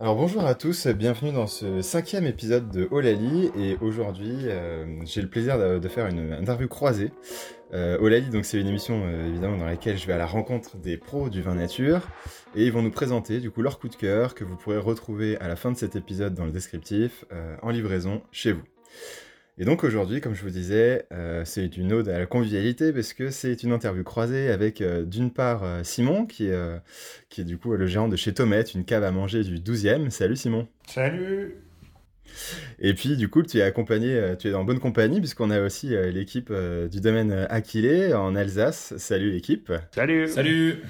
Alors bonjour à tous, bienvenue dans ce 5e épisode de Oh la lie! Et aujourd'hui j'ai le plaisir de faire une interview croisée. Oh la lie! Donc c'est une émission évidemment dans laquelle je vais à la rencontre des pros du vin nature et ils vont nous présenter du coup leur coup de cœur que vous pourrez retrouver à la fin de cet épisode dans le descriptif en livraison chez vous. Et donc aujourd'hui, comme je vous disais, c'est une ode à la convivialité parce que c'est une interview croisée avec d'une part Simon qui est du coup le gérant de chez Tomette, une cave à manger du 12e. Salut Simon. Salut. Et puis du coup, tu es en bonne compagnie puisqu'on a aussi l'équipe du domaine Achillée en Alsace. Salut l'équipe. Salut. Salut.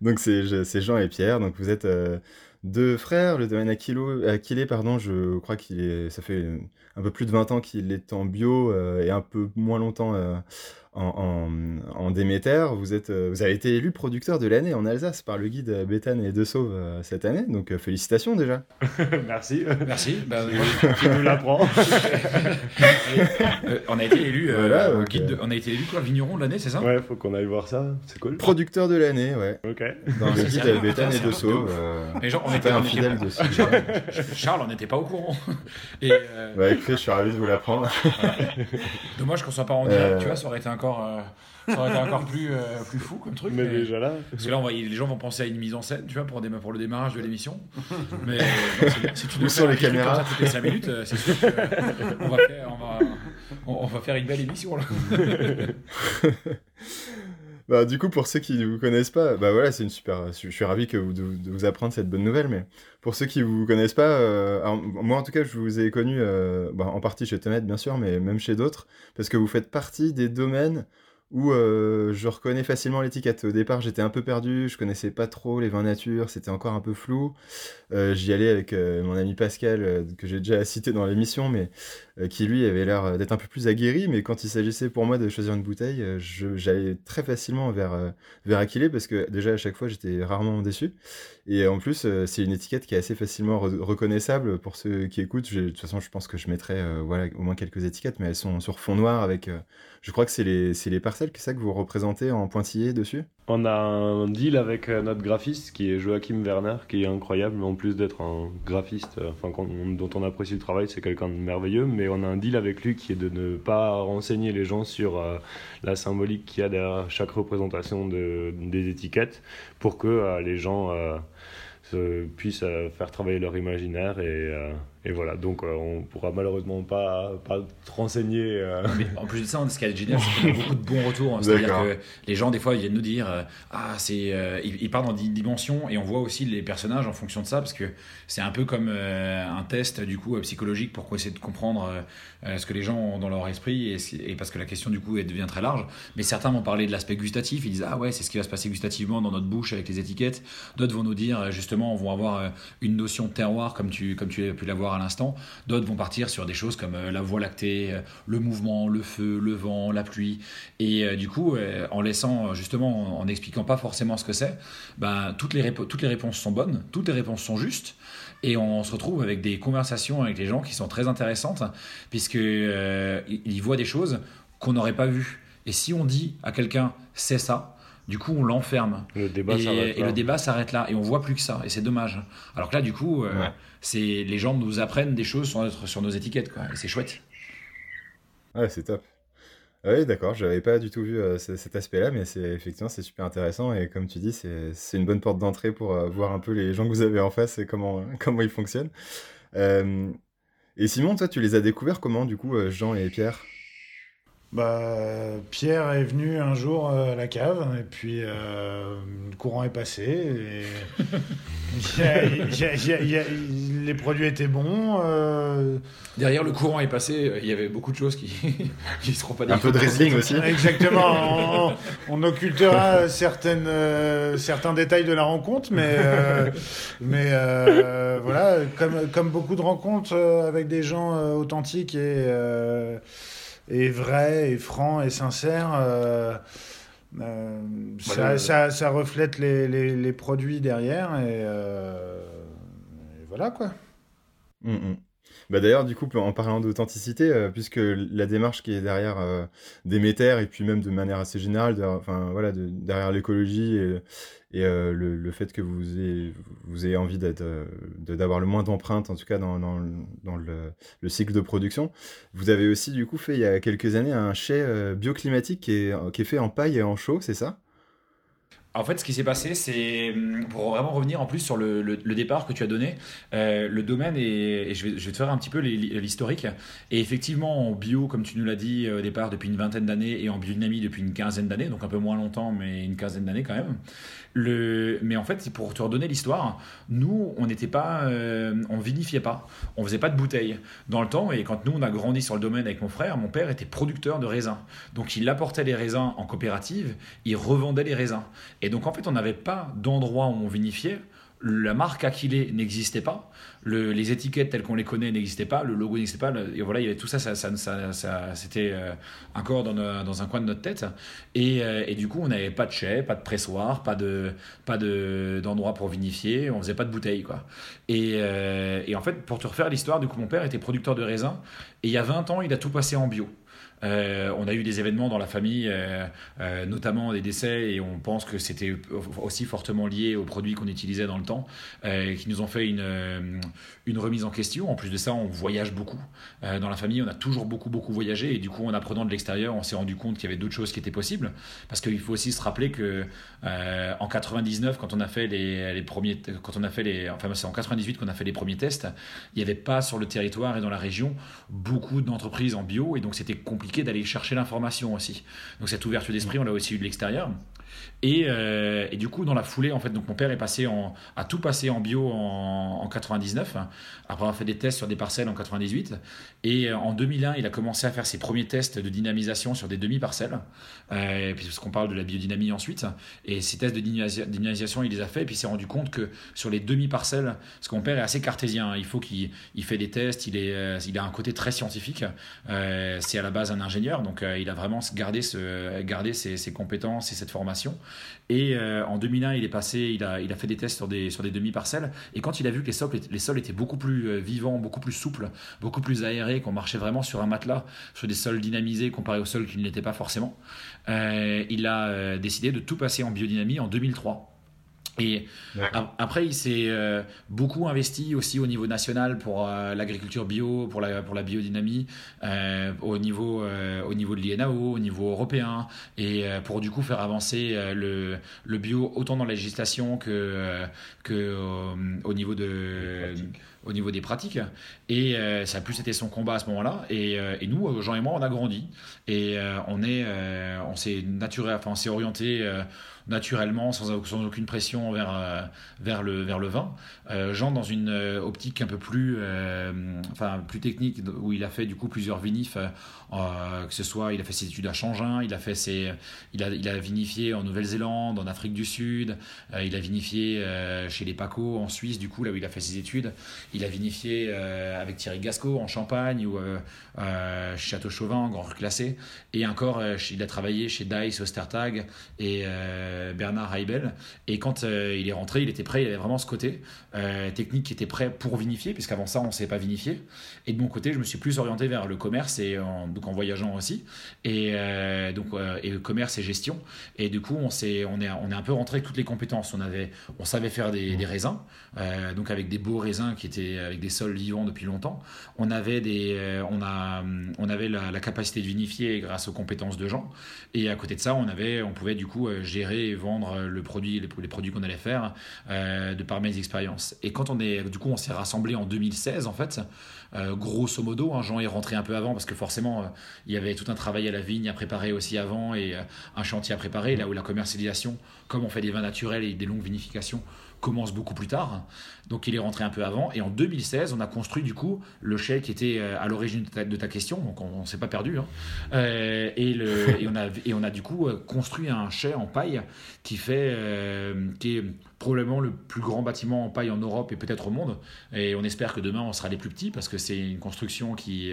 Donc c'est Jean et Pierre, donc vous êtes deux frères, le domaine Achillée, je crois ça fait un peu plus de 20 ans qu'il est en bio et un peu moins longtemps en Déméter. Vous avez été élu producteur de l'année en Alsace par le guide Béthane et Desseauve cette année, donc félicitations déjà. Merci, qui nous l'apprend. On a été élu vigneron de l'année, c'est ça ? Ouais, faut qu'on aille voir ça, c'est cool. Producteur de l'année, ouais. Ok. Dans le guide Béthane et Desseauve. Mais genre, on était un fidèle de ce sujet. Charles, on n'était pas au courant. Bah écoutez, je suis ravi de vous l'apprendre. Dommage qu'on soit pas en direct, tu vois, ça aurait été encore plus fou comme truc. Mais déjà là. Parce que là, les gens vont penser à une mise en scène, tu vois, pour le démarrage de l'émission. Mais si tu nous sors les caméras comme ça toutes les 5 minutes, c'est sûr qu'on va faire une belle émission là. Bah, du coup, pour ceux qui ne vous connaissent pas, bah voilà, c'est je suis ravi de vous apprendre cette bonne nouvelle, mais pour ceux qui ne vous connaissent pas, moi en tout cas, je vous ai connu en partie chez Tomette, bien sûr, mais même chez d'autres, parce que vous faites partie des domaines où je reconnais facilement l'étiquette. Au départ, j'étais un peu perdu, je connaissais pas trop les vins nature, c'était encore un peu flou. J'y allais avec mon ami Pascal, que j'ai déjà cité dans l'émission, mais qui lui avait l'air d'être un peu plus aguerri, mais quand il s'agissait pour moi de choisir une bouteille, j'allais très facilement vers Achillée, parce que déjà à chaque fois, j'étais rarement déçu. Et en plus, c'est une étiquette qui est assez facilement reconnaissable pour ceux qui écoutent. De toute façon, je pense que je mettrai au moins quelques étiquettes, mais elles sont sur fond noir avec... je crois que c'est les parcelles, c'est ça que vous représentez en pointillé dessus ? On a un deal avec notre graphiste qui est Joachim Werner, qui est incroyable, en plus d'être un graphiste dont on apprécie le travail, c'est quelqu'un de merveilleux, mais on a un deal avec lui qui est de ne pas renseigner les gens sur la symbolique qu'il y a derrière chaque représentation des étiquettes pour que les gens puissent faire travailler leur imaginaire et voilà, donc on pourra malheureusement pas te renseigner. En plus de ça, ce qui est génial, c'est qu'on a beaucoup de bons retours. C'est-à-dire que les gens, des fois, ils viennent nous dire ils partent dans des dimensions et on voit aussi les personnages en fonction de ça, parce que c'est un peu comme un test du coup psychologique pour essayer de comprendre ce que les gens ont dans leur esprit et parce que la question du coup elle devient très large. Mais certains vont parler de l'aspect gustatif, ils disent ah ouais, c'est ce qui va se passer gustativement dans notre bouche avec les étiquettes. D'autres vont nous dire justement, on va avoir une notion de terroir comme tu as pu l'avoir à l'instant. D'autres vont partir sur des choses comme la voie lactée, le mouvement, le feu, le vent, la pluie, et du coup en laissant justement, en n'expliquant pas forcément ce que c'est, toutes les réponses sont bonnes, toutes les réponses sont justes, et on se retrouve avec des conversations avec les gens qui sont très intéressantes, puisque ils voient des choses qu'on n'aurait pas vues, et si on dit à quelqu'un c'est ça, du coup, on l'enferme. Le débat s'arrête là. Et on voit plus que ça. Et c'est dommage. Alors que là, du coup, les gens nous apprennent des choses sur nos étiquettes, quoi. Et c'est chouette. Ouais, c'est top. Oui, d'accord. Je n'avais pas du tout vu cet aspect-là. Mais effectivement, c'est super intéressant. Et comme tu dis, c'est une bonne porte d'entrée pour voir un peu les gens que vous avez en face et comment ils fonctionnent. Et Simon, toi, tu les as découverts comment, du coup, Jean et Pierre ? Pierre est venu un jour à la cave et puis le courant est passé et les produits étaient bons. Derrière le courant est passé, il y avait beaucoup de choses qui seront pas. Un peu de wrestling aussi. Exactement. On occultera certains détails de la rencontre, mais voilà, comme beaucoup de rencontres avec des gens authentiques et vrai et franc et sincère, voilà. Ça reflète les produits derrière et voilà quoi. Bah d'ailleurs, du coup, en parlant d'authenticité, puisque la démarche qui est derrière Déméter, et puis même de manière assez générale, derrière l'écologie et le fait que vous ayez envie d'avoir le moins d'empreintes, en tout cas dans le cycle de production, vous avez aussi, du coup, fait il y a quelques années un chai bioclimatique qui est fait en paille et en chaux, c'est ça ? En fait, ce qui s'est passé, c'est, pour vraiment revenir en plus sur le départ que tu as donné, le domaine, et je vais te faire un petit peu l'historique. Et effectivement, en bio, comme tu nous l'as dit au départ, depuis une vingtaine d'années, et en biodynamie depuis une quinzaine d'années, donc un peu moins longtemps, mais une quinzaine d'années quand même. Mais en fait, pour te redonner l'histoire, nous, on n'était pas, on vinifiait pas, on faisait pas de bouteilles dans le temps. Et quand nous, on a grandi sur le domaine avec mon frère, mon père était producteur de raisins. Donc, il apportait les raisins en coopérative, il revendait les raisins. Et donc, en fait, on n'avait pas d'endroit où on vinifiait. La marque Achillée n'existait pas. Les étiquettes telles qu'on les connaît n'existaient pas. Le logo n'existait pas. Et voilà, il y avait tout ça. Ça c'était encore dans un coin de notre tête. Et du coup, on n'avait pas de chai, pas de pressoir, pas d'endroit pour vinifier. On faisait pas de bouteilles, quoi. Et en fait, pour te refaire l'histoire, du coup, mon père était producteur de raisins. Et il y a 20 ans, il a tout passé en bio. On a eu des événements dans la famille, notamment des décès, et on pense que c'était aussi fortement lié aux produits qu'on utilisait dans le temps, qui nous ont fait une remise en question. En plus de ça, on voyage beaucoup. Dans la famille, on a toujours beaucoup voyagé, et du coup, en apprenant de l'extérieur, on s'est rendu compte qu'il y avait d'autres choses qui étaient possibles, parce qu'il faut aussi se rappeler que en 99, quand on a fait les premiers, c'est en 98 qu'on a fait les premiers tests, il n'y avait pas sur le territoire et dans la région beaucoup d'entreprises en bio, et donc c'était compliqué d'aller chercher l'information aussi. Donc cette ouverture d'esprit, on l'a aussi eu de l'extérieur. Et du coup, dans la foulée, en fait, donc mon père est a tout passé en bio en 99, hein, après avoir fait des tests sur des parcelles en 98. Et en 2001, il a commencé à faire ses premiers tests de dynamisation sur des demi-parcelles. Et puis, parce qu'on parle de la biodynamie ensuite. Et ces tests de dynamisation, il les a fait. Et puis, il s'est rendu compte que sur les demi-parcelles, parce que mon père est assez cartésien, hein, il faut qu'il fait des tests, il a un côté très scientifique. C'est à la base un ingénieur, donc il a vraiment gardé ses compétences et cette formation. Et en 2001, il est passé, il a fait des tests sur des demi-parcelles. Et quand il a vu que les sols étaient beaucoup plus vivants, beaucoup plus souples, beaucoup plus aérés, qu'on marchait vraiment sur un matelas, sur des sols dynamisés comparés aux sols qui ne l'étaient pas forcément, il a décidé de tout passer en biodynamie en 2003. Et après, il s'est beaucoup investi aussi au niveau national pour l'agriculture bio, pour la biodynamie, au niveau de l'INAO, au niveau européen, et pour du coup faire avancer le bio autant dans la législation que au niveau de... au niveau des pratiques, et ça a plus été son combat à ce moment-là, et nous, Jean et moi, on a grandi, et on s'est orienté naturellement, sans aucune pression, vers le vin. Jean, dans une optique un peu plus technique, où il a fait du coup plusieurs vinifs, que ce soit, il a fait ses études à Changin, il a vinifié en Nouvelle-Zélande, en Afrique du Sud, il a vinifié chez les Paco en Suisse, du coup là où il a fait ses études. Il a vinifié avec Thierry Gasco en Champagne, ou chez Château-Chauvin en Grand Classé. Et encore, il a travaillé chez Dice, Ostertag et Bernard Haibel. Et quand il est rentré, il était prêt, il avait vraiment ce côté technique qui était prêt pour vinifier, puisqu'avant ça, on ne savait pas vinifier. Et de mon côté, je me suis plus orienté vers le commerce, et donc en voyageant aussi, et commerce et gestion. Et du coup, on est un peu rentré avec toutes les compétences. On savait faire des raisins, donc avec des beaux raisins qui était avec des sols vivants depuis longtemps. On avait la capacité de vinifier grâce aux compétences de Jean. Et à côté de ça, on pouvait du coup gérer et vendre le produit, les produits qu'on allait faire de par mes expériences. Et quand on s'est rassemblés en 2016 en fait, grosso modo, hein, Jean est rentré un peu avant parce que forcément il y avait tout un travail à la vigne à préparer aussi avant, et un chantier à préparer, là où la commercialisation, comme on fait des vins naturels et des longues vinifications, commence beaucoup plus tard. Donc il est rentré un peu avant, et en 2016 on a construit du coup le chai qui était à l'origine de ta question, donc on ne s'est pas perdu, hein. et on a du coup construit un chai en paille qui est probablement le plus grand bâtiment en paille en Europe et peut-être au monde, et on espère que demain on sera les plus petits, parce que c'est une construction qui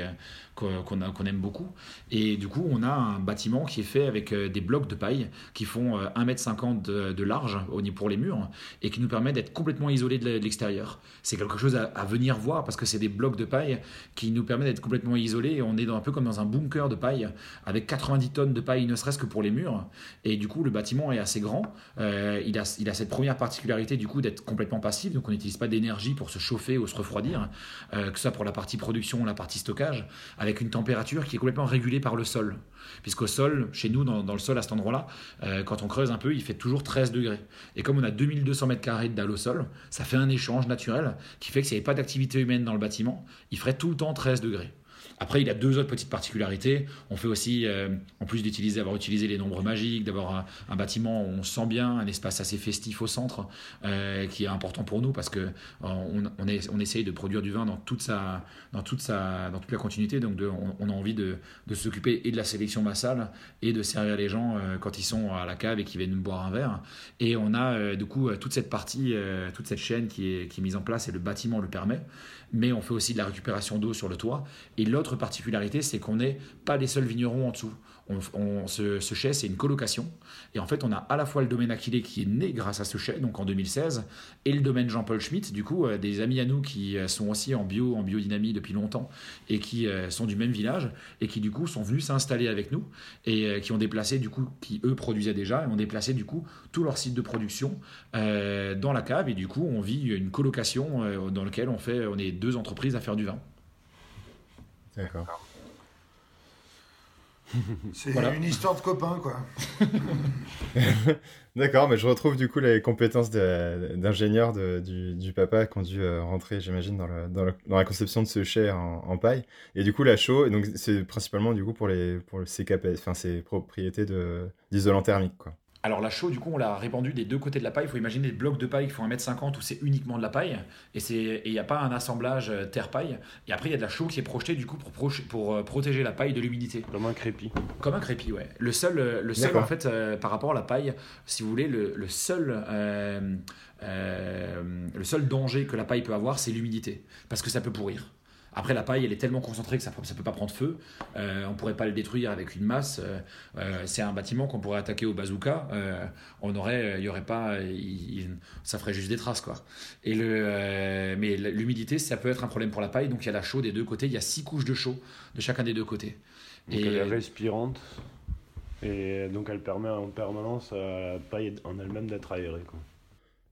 qu'on aime beaucoup. Et du coup, on a un bâtiment qui est fait avec des blocs de paille qui font 1,50 m de large pour les murs et qui nous permet d'être complètement isolés de l'extérieur. C'est quelque chose à venir voir parce que c'est des blocs de paille qui nous permettent d'être complètement isolés et on est un peu comme dans un bunker de paille avec 90 tonnes de paille, ne serait-ce que pour les murs. Et du coup, le bâtiment est assez grand. Il a cette première particularité du coup d'être complètement passif, donc on n'utilise pas d'énergie pour se chauffer ou se refroidir, que ce soit pour la partie production, la partie stockage, avec une température qui est complètement régulée par le sol. Puisqu'au sol, chez nous, dans le sol à cet endroit-là, quand on creuse un peu, il fait toujours 13 degrés. Et comme on a 2200 m² de dalle au sol, ça fait un échange naturel qui fait que s'il n'y avait pas d'activité humaine dans le bâtiment, il ferait tout le temps 13 degrés. Après, il a deux autres petites particularités. On fait aussi, en plus d'avoir utilisé les nombres magiques, d'avoir un bâtiment où on sent bien, un espace assez festif au centre, qui est important pour nous parce que on essaye de produire du vin dans toute la continuité. Donc, on a envie de s'occuper et de la sélection massale et de servir les gens quand ils sont à la cave et qu'ils viennent nous boire un verre. Et on a du coup toute cette partie, toute cette chaîne qui est mise en place et le bâtiment le permet. Mais on fait aussi de la récupération d'eau sur le toit. Et l'autre particularité, c'est qu'on n'est pas les seuls vignerons en dessous. Ce chai, c'est une colocation. Et en fait, on a à la fois le domaine Achillée qui est né grâce à ce chai, donc en 2016, et le domaine Jean-Paul Schmitt, du coup, des amis à nous qui sont aussi en biodynamie depuis longtemps et qui sont du même village et qui, du coup, sont venus s'installer avec nous et qui ont déplacé, du coup, qui eux produisaient déjà et ont déplacé, du coup, tout leur site de production dans la cave. Et du coup, on vit une colocation dans laquelle on est deux entreprises à faire du vin. D'accord. C'est voilà. Une histoire de copain, quoi. D'accord, mais je retrouve du coup les compétences d'ingénieur du papa qui ont dû rentrer, j'imagine, dans la conception de ce chai en paille. Et du coup, la chaux, donc c'est principalement du coup pour ses propriétés d'isolant thermique, quoi. Alors la chaux, du coup, on l'a répandue des deux côtés de la paille. Il faut imaginer des blocs de paille qui font 1,50 m où c'est uniquement de la paille. Et il n'y a pas un assemblage terre-paille. Et après, il y a de la chaux qui est projetée, du coup, pour protéger la paille de l'humidité. Comme un crépi. Comme un crépi, ouais. Le seul en fait, par rapport à la paille, si vous voulez, le seul danger que la paille peut avoir, c'est l'humidité. Parce que ça peut pourrir. Après, la paille, elle est tellement concentrée que ça ne peut pas prendre feu. On ne pourrait pas le détruire avec une masse. C'est un bâtiment qu'on pourrait attaquer au bazooka. Ça ferait juste des traces, quoi. Et mais l'humidité, ça peut être un problème pour la paille. Donc, il y a la chaux des deux côtés. Il y a 6 couches de chaux de chacun des deux côtés. Donc, elle est respirante. Et donc, elle permet en permanence à la paille en elle-même d'être aérée, quoi.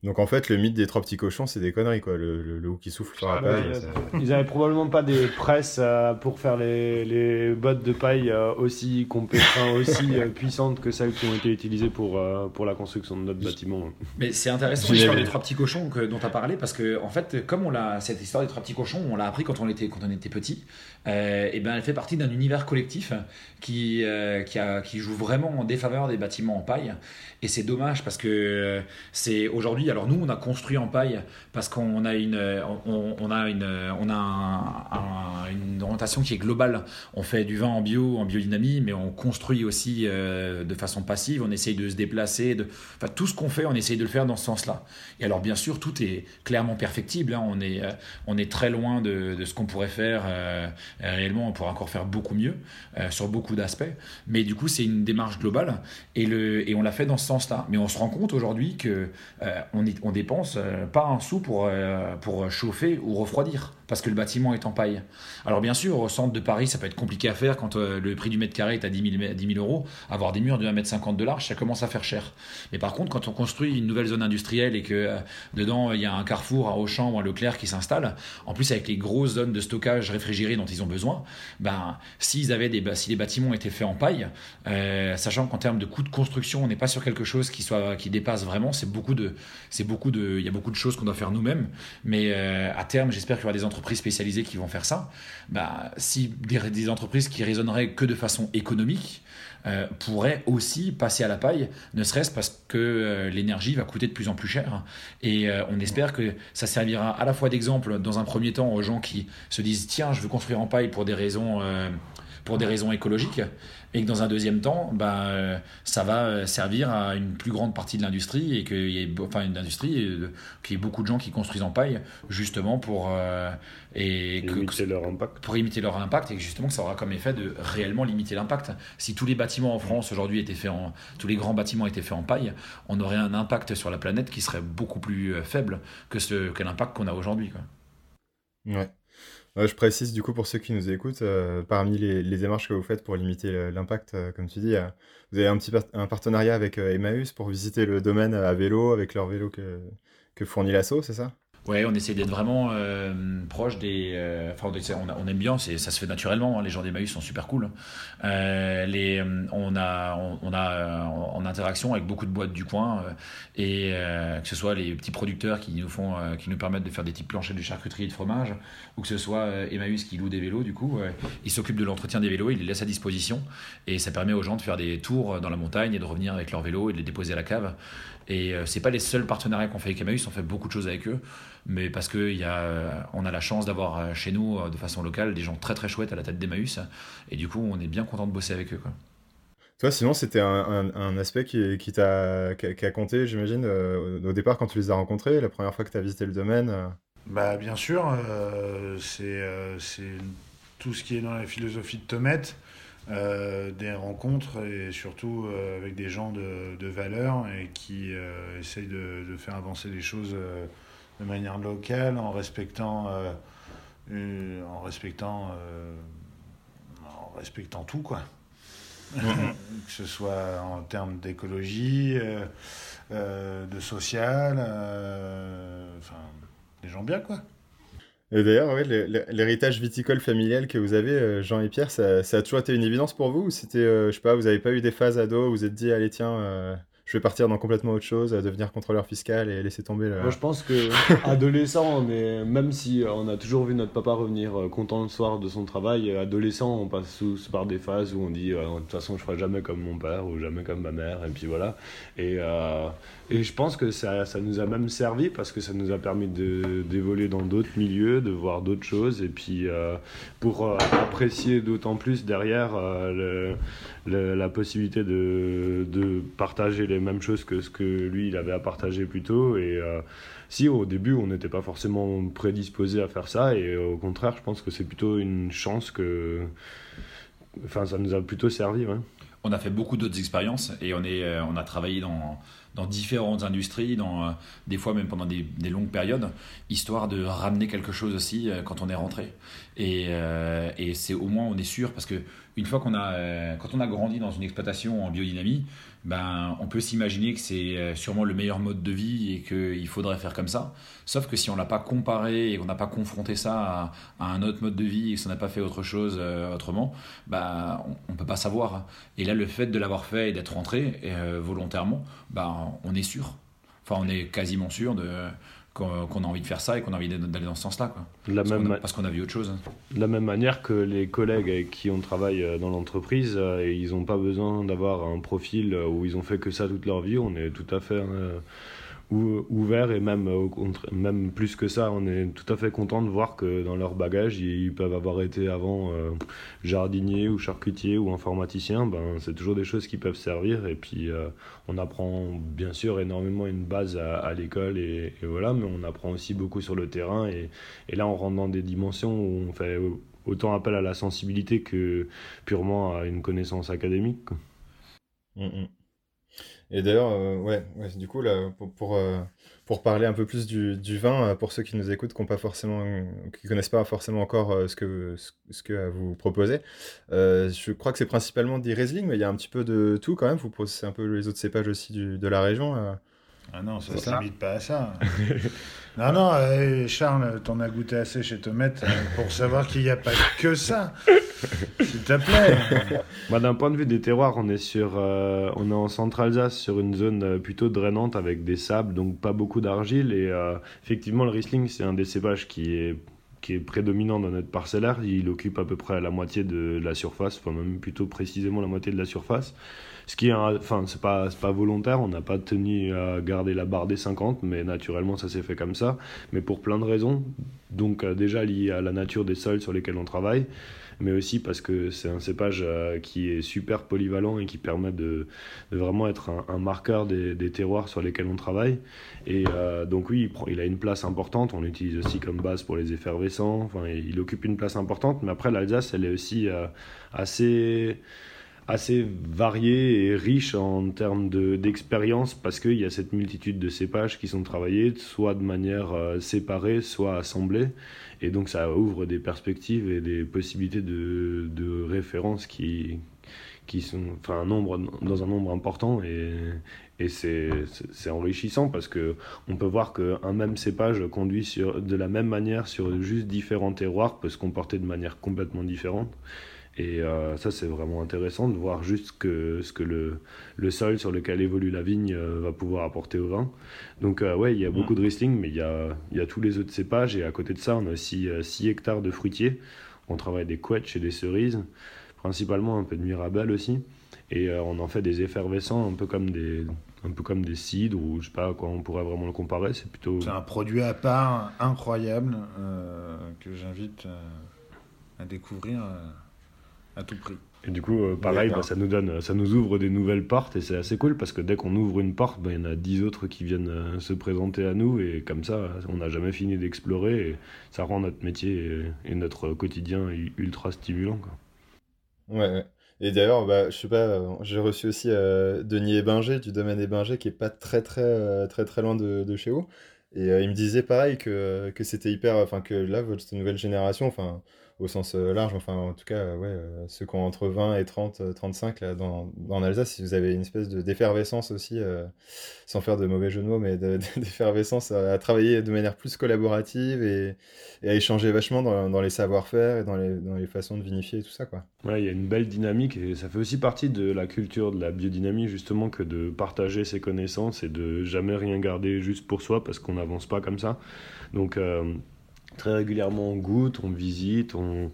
Donc en fait, le mythe des 3 petits cochons, c'est des conneries, quoi. Le haut qui souffle sur la paille. Ils n'avaient probablement pas des presses pour faire les bottes de paille aussi compétentes, aussi puissantes que celles qui ont été utilisées pour la construction de notre bâtiment. Mais c'est intéressant l'histoire des 3 petits cochons dont tu as parlé, parce que en fait, comme cette histoire des 3 petits cochons, on l'a appris quand on était petit, et ben elle fait partie d'un univers collectif qui joue vraiment en défaveur des bâtiments en paille. Et c'est dommage parce que c'est aujourd'hui. Alors nous, on a construit en paille parce qu'on a une orientation qui est globale. On fait du vin en bio, en biodynamie, mais on construit aussi de façon passive. On essaye de se déplacer. Enfin, tout ce qu'on fait, on essaye de le faire dans ce sens-là. Et alors, bien sûr, tout est clairement perfectible, hein. On est très loin de ce qu'on pourrait faire réellement. On pourrait encore faire beaucoup mieux sur beaucoup d'aspects. Mais du coup, c'est une démarche globale et on l'a fait dans ce sens-là. Mais on se rend compte aujourd'hui que on dépense pas un sou pour chauffer ou refroidir parce que le bâtiment est en paille. Alors bien sûr, au centre de Paris, ça peut être compliqué à faire quand le prix du mètre carré est à 10 000 €. Avoir des murs de 1,50 m de large, ça commence à faire cher. Mais par contre, quand on construit une nouvelle zone industrielle et que dedans, il y a un Carrefour, un Auchan ou un Leclerc qui s'installe, en plus avec les grosses zones de stockage réfrigérées dont ils ont besoin, ben, si les bâtiments étaient faits en paille, sachant qu'en termes de coût de construction, on n'est pas sur quelque chose qui dépasse vraiment, il y a beaucoup de choses qu'on doit faire nous-mêmes, mais à terme, j'espère qu'il y aura des entreprises spécialisées qui vont faire ça. Bah, si des entreprises qui raisonneraient que de façon économique pourraient aussi passer à la paille, ne serait-ce parce que l'énergie va coûter de plus en plus cher. Et on espère que ça servira à la fois d'exemple dans un premier temps aux gens qui se disent « Tiens, je veux construire en paille pour des raisons pour des raisons écologiques, et que dans un deuxième temps, bah, ça va servir à une plus grande partie de l'industrie, et qu'il y ait, enfin, une industrie qu'il y ait beaucoup de gens qui construisent en paille, justement pour limiter leur impact. Pour limiter leur impact, et que justement ça aura comme effet de réellement limiter l'impact. Si tous les bâtiments en France aujourd'hui étaient faits en, tous les grands bâtiments étaient faits en paille, on aurait un impact sur la planète qui serait beaucoup plus faible que l'impact qu'on a aujourd'hui, quoi. Ouais. Je précise du coup pour ceux qui nous écoutent, parmi les démarches que vous faites pour limiter l'impact, comme tu dis, vous avez un partenariat avec Emmaüs pour visiter le domaine à vélo, avec leur vélo que fournit l'asso, c'est ça ? Ouais, on essaie d'être vraiment proche des. Enfin, on aime bien, ça se fait naturellement. Hein, les gens d'Emmaüs sont super cool. On a en interaction avec beaucoup de boîtes du coin et que ce soit les petits producteurs qui nous permettent de faire des petites planchers de charcuterie et de fromage, ou que ce soit Emmaüs qui loue des vélos. Du coup, ils s'occupent de l'entretien des vélos, ils les laissent à disposition, et ça permet aux gens de faire des tours dans la montagne et de revenir avec leur vélo et de les déposer à la cave. Et c'est pas les seuls partenariats qu'on fait avec Emmaüs, on fait beaucoup de choses avec eux. Mais parce qu'on a la chance d'avoir chez nous, de façon locale, des gens très très chouettes à la tête d'Emmaüs. Et du coup, on est bien content de bosser avec eux, quoi. Toi, sinon, c'était un aspect qui t'a compté, j'imagine, au départ quand tu les as rencontrés, la première fois que tu as visité le domaine. Bah, bien sûr, c'est tout ce qui est dans la philosophie de Tomette, des rencontres et surtout avec des gens de valeur et qui essayent de faire avancer les choses de manière locale, en respectant tout, quoi. Que ce soit en termes d'écologie, de social, enfin, des gens bien, quoi. Et d'ailleurs, ouais, l'héritage viticole familial que vous avez, Jean et Pierre, ça a toujours été une évidence pour vous, ou c'était, je sais pas, vous n'avez pas eu des phases ados, vous êtes dit, allez, tiens... je vais partir dans complètement autre chose, devenir contrôleur fiscal et laisser tomber le... Moi, je pense qu'adolescent, même si on a toujours vu notre papa revenir content le soir de son travail, adolescent, on passe par des phases où on dit « de toute façon, je ferai jamais comme mon père ou jamais comme ma mère », et puis voilà. Et je pense que ça nous a même servi parce que ça nous a permis d'évoluer dans d'autres milieux, de voir d'autres choses, et puis pour apprécier d'autant plus derrière la possibilité de partager les mêmes choses que ce que lui il avait à partager plus tôt. Et si au début on n'était pas forcément prédisposé à faire ça, et au contraire je pense que c'est plutôt une chance que, enfin, ça nous a plutôt servi, ouais. On a fait beaucoup d'autres expériences et on a travaillé dans différentes industries, des fois même pendant des longues périodes, histoire de ramener quelque chose aussi quand on est rentré. Et c'est, au moins on est sûr, parce que une fois quand on a grandi dans une exploitation en biodynamie, ben, on peut s'imaginer que c'est sûrement le meilleur mode de vie et qu'il faudrait faire comme ça. Sauf que si on l'a pas comparé et qu'on n'a pas confronté ça à un autre mode de vie et que ça n'a pas fait autre chose autrement, ben, on peut pas savoir. Et là, le fait de l'avoir fait et d'être rentré volontairement, ben, on est sûr. Enfin, on est quasiment sûr qu'on a envie de faire ça et qu'on a envie d'aller dans ce sens-là, quoi. Parce qu'on a vu autre chose. De la même manière que les collègues avec qui on travaille dans l'entreprise, ils n'ont pas besoin d'avoir un profil où ils ont fait que ça toute leur vie. On est tout à fait ouvert et même plus que ça, on est tout à fait content de voir que dans leur bagage, ils peuvent avoir été avant jardinier ou charcutier ou informaticien. Ben, c'est toujours des choses qui peuvent servir, et puis on apprend bien sûr énormément, une base à l'école, et voilà, mais on apprend aussi beaucoup sur le terrain, et là on rentre dans des dimensions où on fait autant appel à la sensibilité que purement à une connaissance académique, quoi. Et d'ailleurs, du coup, là, pour parler un peu plus du vin, pour ceux qui nous écoutent, qui connaissent pas forcément encore ce que vous proposez, je crois que c'est principalement des Riesling, mais il y a un petit peu de tout quand même. Vous proposez un peu les autres cépages aussi de la région. Ah non, ça ne se limite pas à ça. Non, Charles, t'en as goûté assez chez Tomette pour savoir qu'il n'y a pas que ça. S'il te plaît. Bah, d'un point de vue des terroirs, on est en Centre-Alsace, sur une zone plutôt drainante avec des sables, donc pas beaucoup d'argile. Et effectivement, le Riesling, c'est un des cépages qui est prédominant dans notre parcellaire. Il occupe à peu près la moitié de la surface, enfin même plutôt précisément la moitié de la surface. Ce qui est, enfin, c'est pas volontaire, on n'a pas tenu à garder la barre des 50, mais naturellement ça s'est fait comme ça, mais pour plein de raisons, donc déjà liées à la nature des sols sur lesquels on travaille, mais aussi parce que c'est un cépage qui est super polyvalent et qui permet de vraiment être un marqueur des terroirs sur lesquels on travaille. Et donc oui, il a une place importante, on l'utilise aussi comme base pour les effervescents, enfin, il occupe une place importante, mais après l'Alsace, elle est aussi assez varié et riche en termes d'expérience parce qu'il y a cette multitude de cépages qui sont travaillés, soit de manière séparée, soit assemblée. Et donc ça ouvre des perspectives et des possibilités de références qui sont enfin, dans un nombre important. Et c'est enrichissant parce qu'on peut voir qu'un même cépage conduit de la même manière sur juste différents terroirs peut se comporter de manière complètement différente. Et ça, c'est vraiment intéressant de voir juste ce que le sol sur lequel évolue la vigne va pouvoir apporter au vin. Donc ouais, il y a beaucoup de Riesling, mais il y a tous les autres cépages. Et à côté de ça, on a aussi 6 hectares de fruitiers. On travaille des quetches et des cerises, principalement un peu de mirabelle aussi. Et on en fait des effervescents, un peu comme des cidres, ou je sais pas à quoi on pourrait vraiment le comparer. C'est plutôt... C'est un produit à part incroyable que j'invite à découvrir... à tout prix. Et du coup, pareil, bah, ça nous ouvre des nouvelles portes et c'est assez cool parce que dès qu'on ouvre une porte, bah, y en a 10 autres qui viennent se présenter à nous et comme ça, on n'a jamais fini d'explorer et ça rend notre métier et notre quotidien ultra stimulant, quoi. Ouais. Et d'ailleurs, bah, je sais pas, j'ai reçu aussi Denis Ebinger du domaine Ebinger qui est pas très loin de chez vous et il me disait pareil que c'était hyper, enfin que là, cette nouvelle génération, enfin. Au sens large, enfin en tout cas, ouais, ceux qui ont entre 20 et 30, 35 là, dans Alsace, si vous avez une espèce d'effervescence aussi, sans faire de mauvais jeu de mots, mais d'effervescence à travailler de manière plus collaborative et à échanger vachement dans les savoir-faire et dans les façons de vinifier et tout ça, quoi. Ouais, il y a une belle dynamique et ça fait aussi partie de la culture, de la biodynamie justement, que de partager ses connaissances et de jamais rien garder juste pour soi parce qu'on n'avance pas comme ça. Donc... très régulièrement on goûte, on visite, on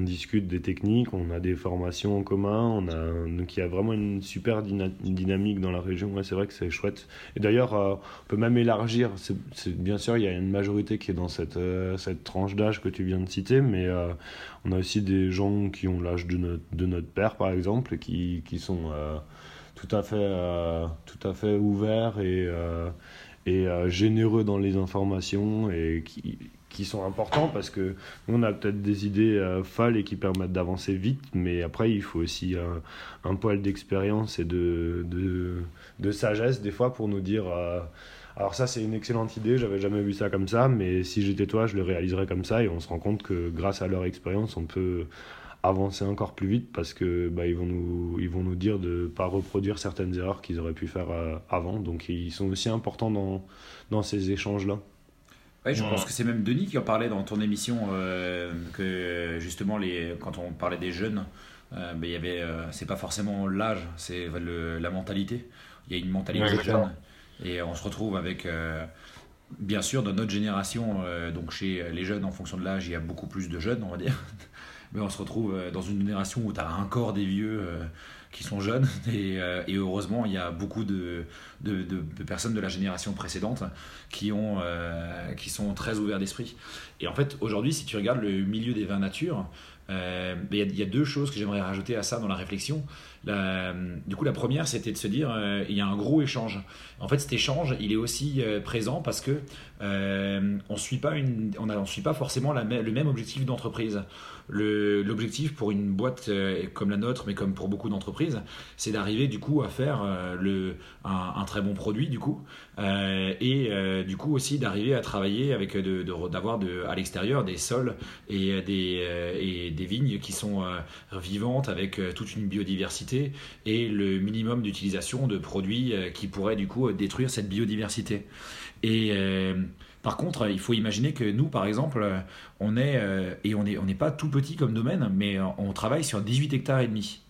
discute des techniques, on a des formations en commun, donc il y a vraiment une super dynamique dans la région, ouais, c'est vrai que c'est chouette. Et d'ailleurs, on peut même élargir, bien sûr il y a une majorité qui est dans cette tranche d'âge que tu viens de citer, mais on a aussi des gens qui ont l'âge de notre père par exemple, et qui sont tout à fait ouverts et généreux dans les informations et qui sont importants parce que nous on a peut-être des idées folles et qui permettent d'avancer vite, mais après il faut aussi un poil d'expérience et de sagesse des fois pour nous dire alors ça c'est une excellente idée, j'avais jamais vu ça comme ça, mais si j'étais toi je le réaliserais comme ça, et on se rend compte que grâce à leur expérience on peut avancer encore plus vite parce que bah, ils vont nous dire de pas reproduire certaines erreurs qu'ils auraient pu faire avant, donc ils sont aussi importants dans ces échanges là. Ouais, je pense que c'est même Denis qui en parlait dans ton émission que justement quand on parlait des jeunes, il y avait c'est pas forcément l'âge, c'est la mentalité. Il y a une mentalité jeune et on se retrouve avec bien sûr dans notre génération donc chez les jeunes en fonction de l'âge il y a beaucoup plus de jeunes on va dire. Mais on se retrouve dans une génération où tu as encore des vieux qui sont jeunes et heureusement il y a beaucoup de personnes de la génération précédente qui sont très ouverts d'esprit. Et en fait aujourd'hui si tu regardes le milieu des vins nature, il y a deux choses que j'aimerais rajouter à ça dans la réflexion. La première c'était de se dire il y a un gros échange. En fait cet échange il est aussi présent parce que on suit pas forcément le même objectif d'entreprise. L'objectif pour une boîte comme la nôtre mais comme pour beaucoup d'entreprises c'est d'arriver du coup à faire un très bon produit du coup du coup aussi d'arriver à travailler avec d'avoir à l'extérieur des sols et des vignes qui sont vivantes avec toute une biodiversité et le minimum d'utilisation de produits qui pourraient du coup détruire cette biodiversité. Et par contre, il faut imaginer que nous, par exemple, on n'est pas tout petit comme domaine, mais on travaille sur 18 hectares et demi.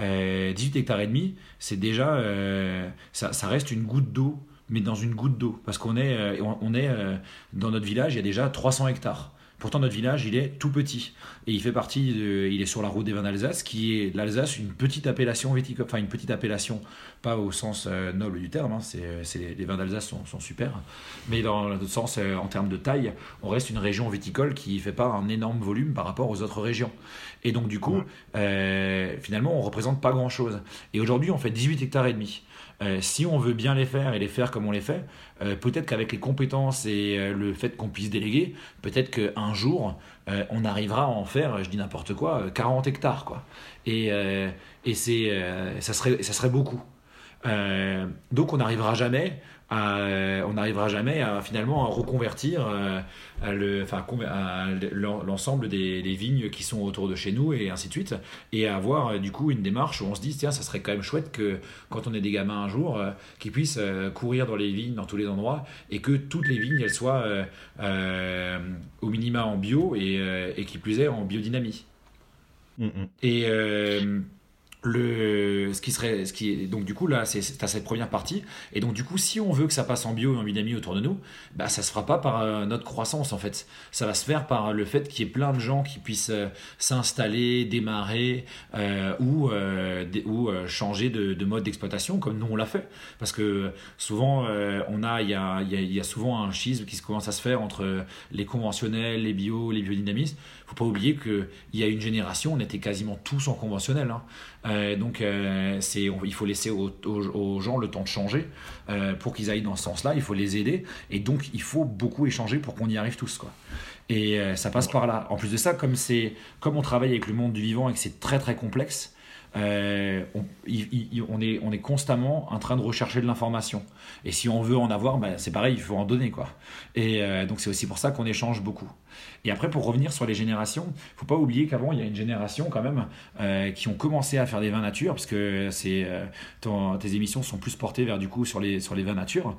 18 hectares et demi, c'est déjà, ça reste une goutte d'eau, mais dans une goutte d'eau, parce qu'on est dans notre village, il y a déjà 300 hectares. Pourtant, notre village, il est tout petit. Et il fait partie, il est sur la route des vins d'Alsace, qui est l'Alsace, une petite appellation viticole, enfin une petite appellation, pas au sens noble du terme, hein, les vins d'Alsace sont super, mais dans l'autre sens, en termes de taille, on reste une région viticole qui ne fait pas un énorme volume par rapport aux autres régions. Et donc, du coup, finalement, on ne représente pas grand-chose. Et aujourd'hui, on fait 18 hectares et demi. Si on veut bien les faire et les faire comme on les fait, peut-être qu'avec les compétences et le fait qu'on puisse déléguer, peut-être qu'un jour on arrivera à en faire, je dis n'importe quoi, 40 hectares quoi. Et c'est, ça serait beaucoup. Donc on n'arrivera jamais à finalement à reconvertir à l'ensemble des vignes qui sont autour de chez nous et ainsi de suite, et à avoir du coup une démarche où on se dit tiens, ça serait quand même chouette que quand on est des gamins un jour qu'ils puissent courir dans les vignes dans tous les endroits et que toutes les vignes elles soient au minima en bio et qui plus est en biodynamie. Et donc du coup là c'est à cette première partie, et donc du coup si on veut que ça passe en bio et en biodynamie autour de nous, bah ça se fera pas par notre croissance en fait, ça va se faire par le fait qu'il y ait plein de gens qui puissent s'installer, démarrer ou changer de mode d'exploitation comme nous on l'a fait, parce que souvent il y a souvent un schisme qui commence à se faire entre les conventionnels, les bio, les biodynamistes. Faut pas oublier que il y a une génération on était quasiment tous en conventionnel, hein. Il faut laisser aux gens le temps de changer pour qu'ils aillent dans ce sens-là. Il faut les aider, et donc il faut beaucoup échanger pour qu'on y arrive tous, quoi. Et ça passe par là. En plus de ça, comme on travaille avec le monde du vivant et que c'est très très complexe, on est constamment en train de rechercher de l'information. Et si on veut en avoir, ben c'est pareil, il faut en donner, quoi. Et donc c'est aussi pour ça qu'on échange beaucoup. Et après, pour revenir sur les générations, faut pas oublier qu'avant il y a une génération quand même qui ont commencé à faire des vins nature, parce que tes émissions sont plus portées vers du coup sur les vins nature.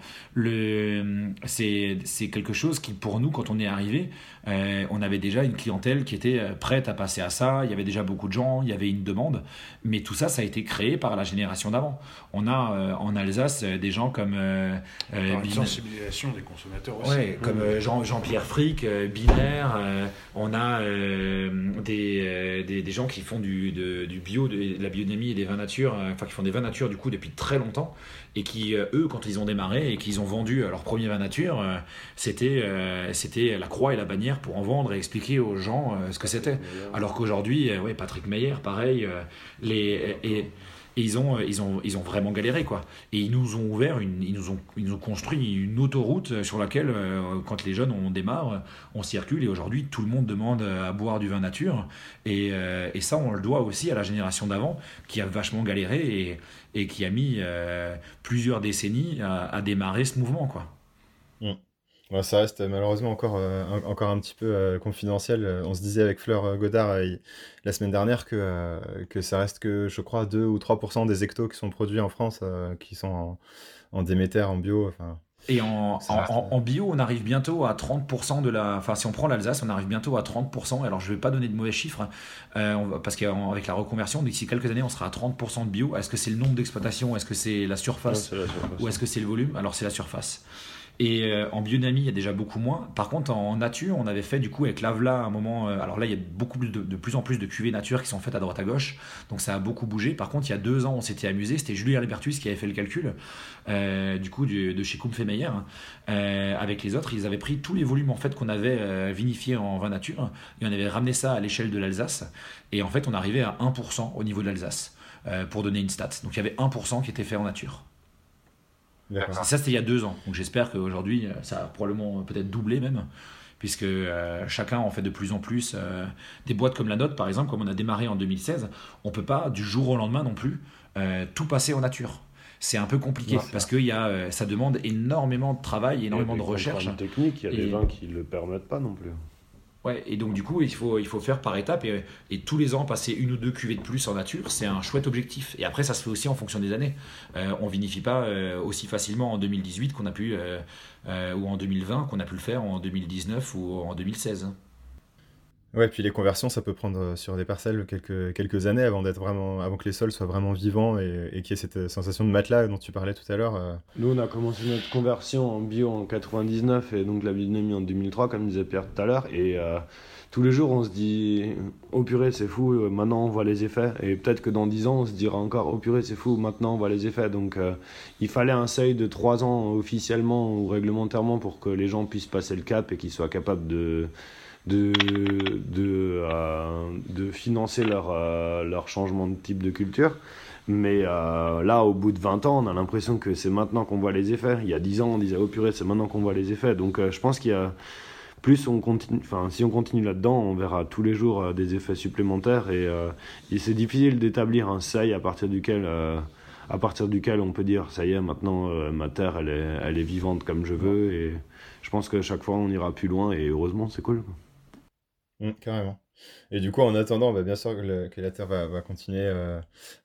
C'est quelque chose qui pour nous, quand on est arrivé, on avait déjà une clientèle qui était prête à passer à ça. Il y avait déjà beaucoup de gens, il y avait une demande, mais tout ça a été créé par la génération d'avant. On a en Alsace des gens comme une sensibilisation des consommateurs aussi, comme Jean-Pierre Frick, Binaire. On a des gens qui font du bio, de la biodynamie et des vins nature, qui font des vins nature du coup depuis très longtemps, et qui eux, quand ils ont démarré et qu'ils ont vendu leur premier vin nature, c'était la croix et la bannière pour en vendre et expliquer aux gens ce que c'était. Alors qu'aujourd'hui, Patrick Meyer, pareil, ils ont vraiment galéré, quoi. Et ils nous ont ouvert ils nous ont construit une autoroute sur laquelle, quand les jeunes on démarre, on circule, et aujourd'hui tout le monde demande à boire du vin nature, et ça on le doit aussi à la génération d'avant qui a vachement galéré et qui a mis plusieurs décennies à démarrer ce mouvement, quoi. Ça reste malheureusement encore un petit peu confidentiel. On se disait avec Fleur Godard la semaine dernière que ça reste que, je crois, 2 ou 3% des hectos qui sont produits en France qui sont en Déméter, en bio. Enfin, et en bio, on arrive bientôt à 30% de la... Enfin, si on prend l'Alsace, on arrive bientôt à 30%. Alors, je ne vais pas donner de mauvais chiffres, parce qu'avec la reconversion, d'ici quelques années, on sera à 30% de bio. Est-ce que c'est le nombre d'exploitations? Est-ce que c'est la surface? Non, c'est la surface. Ou est-ce que c'est le volume? Alors, c'est la surface. Et en biodynamie, il y a déjà beaucoup moins. Par contre, en nature, on avait fait du coup avec Lavla un moment. Alors là, il y a de plus en plus de cuvées nature qui sont faites à droite à gauche. Donc ça a beaucoup bougé. Par contre, il y a 2 ans, on s'était amusé. C'était Julien Albertus qui avait fait le calcul de chez Koum Femeyer. Avec les autres, ils avaient pris tous les volumes en fait qu'on avait vinifiés en vin nature, et on avait ramené ça à l'échelle de l'Alsace. Et en fait, on arrivait à 1% au niveau de l'Alsace pour donner une stat. Donc il y avait 1% qui était fait en nature. D'accord. Ça, c'était il y a 2 ans. Donc j'espère qu'aujourd'hui, ça a probablement peut-être doublé même, puisque chacun en fait de plus en plus. Des boîtes comme la nôtre, par exemple, comme on a démarré en 2016, on peut pas du jour au lendemain non plus tout passer en nature. C'est un peu compliqué parce que ça demande énormément de travail, énormément de recherche. Technique, il y a des vins qui le permettent pas non plus. Ouais, et donc du coup il faut faire par étapes, et tous les ans passer 1 ou 2 cuvées de plus en nature, c'est un chouette objectif. Et après ça se fait aussi en fonction des années. On vinifie pas aussi facilement en 2018 qu'on a pu ou en 2020 qu'on a pu le faire en 2019 ou en 2016. Ouais, puis les conversions, ça peut prendre sur des parcelles quelques années avant que les sols soient vraiment vivants et qu'il y ait cette sensation de matelas dont tu parlais tout à l'heure. Nous, on a commencé notre conversion en bio en 99 et donc la biodynamie en 2003, comme disait Pierre tout à l'heure. Et tous les jours, on se dit « Oh purée, c'est fou, maintenant on voit les effets ». Et peut-être que dans 10 ans, on se dira encore « Oh purée, c'est fou, maintenant on voit les effets ». Donc il fallait un seuil de 3 ans officiellement ou réglementairement pour que les gens puissent passer le cap et qu'ils soient capables de financer leur changement de type de culture. Mais là, au bout de 20 ans, on a l'impression que c'est maintenant qu'on voit les effets. Il y a 10 ans, on disait « Oh purée, c'est maintenant qu'on voit les effets ». Donc je pense qu'il y a... Plus on continue, enfin si on continue là-dedans, on verra tous les jours des effets supplémentaires et c'est difficile d'établir un seuil à partir duquel on peut dire ça y est maintenant ma terre elle est vivante comme je veux et je pense que chaque fois on ira plus loin et heureusement c'est cool. Carrément. Et du coup, en attendant, bien sûr que la Terre va continuer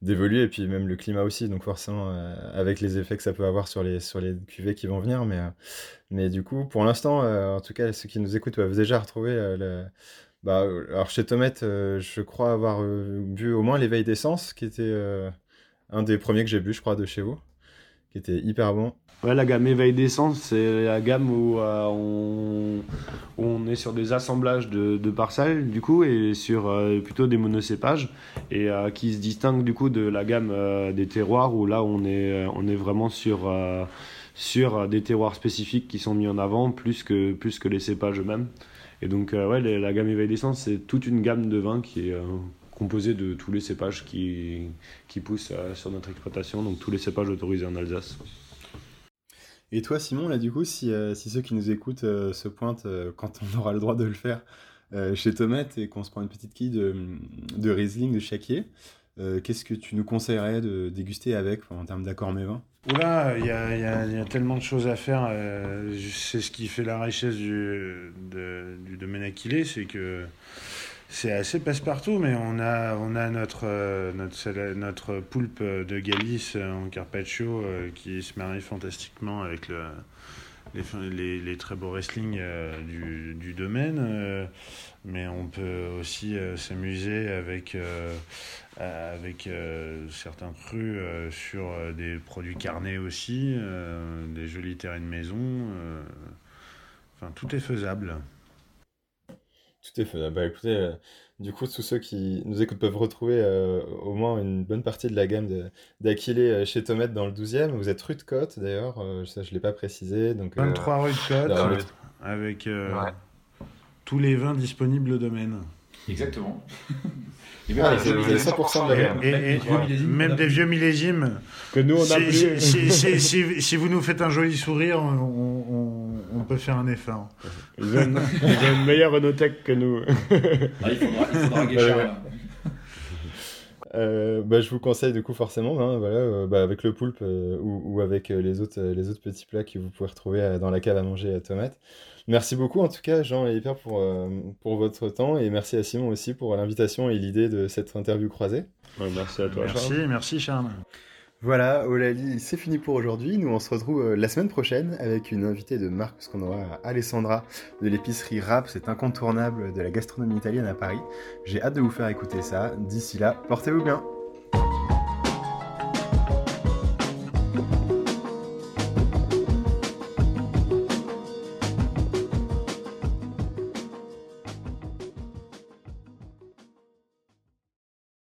d'évoluer, et puis même le climat aussi, donc forcément, avec les effets que ça peut avoir sur les cuvées qui vont venir. Mais du coup, pour l'instant, en tout cas, ceux qui nous écoutent peuvent déjà retrouver... alors chez Tomette, je crois avoir bu au moins l'éveil d'essence, qui était un des premiers que j'ai bu, je crois, de chez vous, qui était hyper bon. Ouais, la gamme éveil d'essence, c'est la gamme où on est sur des assemblages de parcelles du coup et sur plutôt des monocépages et qui se distingue du coup de la gamme des terroirs où là on est vraiment sur des terroirs spécifiques qui sont mis en avant plus que les cépages eux-mêmes. Et donc la gamme éveil d'essence, c'est toute une gamme de vins qui est composée de tous les cépages qui poussent sur notre exploitation, donc tous les cépages autorisés en Alsace. Et toi, Simon, là, du coup, si ceux qui nous écoutent se pointent quand on aura le droit de le faire chez Tomette et qu'on se prend une petite quille de Riesling, de Chaquier, qu'est-ce que tu nous conseillerais de déguster avec en termes d'accords mets vins ? Oula, il y a tellement de choses à faire. C'est ce qui fait la richesse du domaine Achillée, c'est que c'est assez passe-partout, mais on a notre poulpe de Galice en Carpaccio qui se marie fantastiquement avec les très beaux wrestling du domaine, mais on peut aussi s'amuser avec certains crus sur des produits carnés aussi, des jolis terrains de maison, enfin tout est faisable. Tout à fait. Écoutez, du coup, tous ceux qui nous écoutent peuvent retrouver au moins une bonne partie de la gamme d'Achillée chez Tomette dans le 12e. Vous êtes rue de Côte, d'ailleurs, ça je ne l'ai pas précisé. Donc, 23 rue de Côte, avec tous les vins disponibles au domaine. Exactement. Et bien, les 100% de la gamme. Même des vieux millésimes. Que nous, on a plus. Si vous nous faites un joli sourire, on peut faire un effort. Ils ont une meilleure Renautech que nous. Il faudra guéchard. Je vous conseille du coup forcément avec le poulpe ou avec les autres petits plats que vous pouvez retrouver dans la cave à manger à Tomette. Merci beaucoup en tout cas Jean et Pierre pour votre temps et merci à Simon aussi pour l'invitation et l'idée de cette interview croisée. Ouais, merci à toi Charles. Merci Charles. Voilà, Oh la lie!, c'est fini pour aujourd'hui. Nous, on se retrouve la semaine prochaine avec une invitée de marque, parce qu'on aura Alessandra de l'épicerie RAP, c'est incontournable de la gastronomie italienne à Paris. J'ai hâte de vous faire écouter ça. D'ici là, portez-vous bien.